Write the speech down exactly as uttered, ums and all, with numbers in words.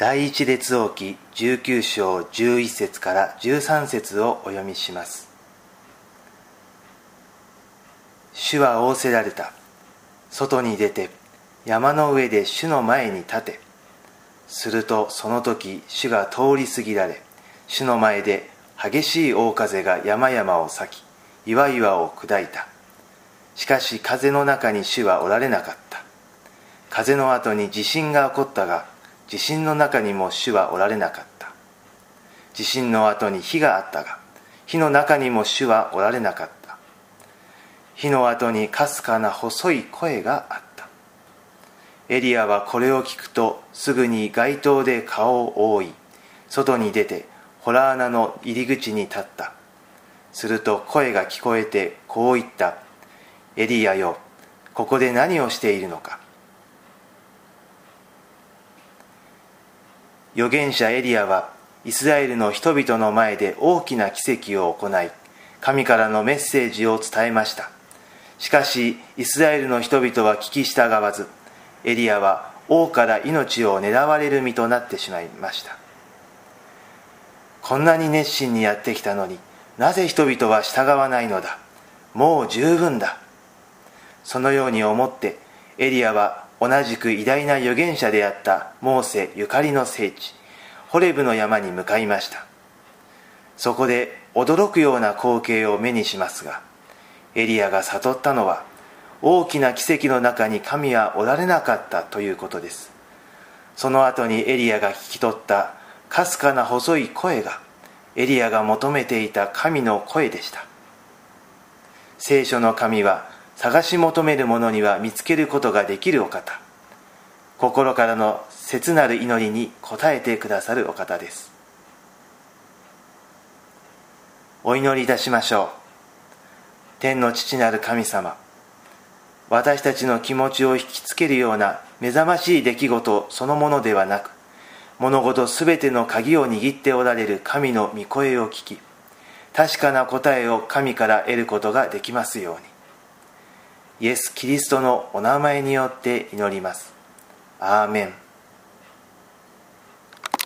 だいいち列王記じゅうきゅう章じゅういち節からじゅうさん節をお読みします。主は仰せられた。外に出て山の上で主の前に立て。するとその時主が通り過ぎられ、主の前で激しい大風が山々を裂き、岩々を砕いた。しかし風の中に主はおられなかった。風の後に地震が起こったが、地震の中にも主はおられなかった。地震の後に火があったが、火の中にも主はおられなかった。火の後にかすかな細い声があった。エリアはこれを聞くと、すぐに街灯で顔を覆い、外に出て洞穴の入り口に立った。すると声が聞こえてこう言った。エリアよ、ここで何をしているのか。預言者エリアはイスラエルの人々の前で大きな奇跡を行い、神からのメッセージを伝えました。しかしイスラエルの人々は聞き従わず、エリアは王から命を狙われる身となってしまいました。こんなに熱心にやってきたのに、なぜ人々は従わないのだ。もう十分だ。そのように思ってエリアは同じく偉大な預言者であったモーセゆかりの聖地、ホレブの山に向かいました。そこで驚くような光景を目にしますが、エリアが悟ったのは、大きな奇跡の中に神はおられなかったということです。その後にエリアが聞き取ったかすかな細い声が、エリアが求めていた神の声でした。聖書の神は探し求める者には見つけることができるお方、心からの切なる祈りに応えてくださるお方です。お祈りいたしましょう。天の父なる神様、私たちの気持ちを引きつけるような目覚ましい出来事そのものではなく、物事すべての鍵を握っておられる神の御声を聞き、確かな答えを神から得ることができますように。イエス・キリストのお名前によって祈ります。アーメン。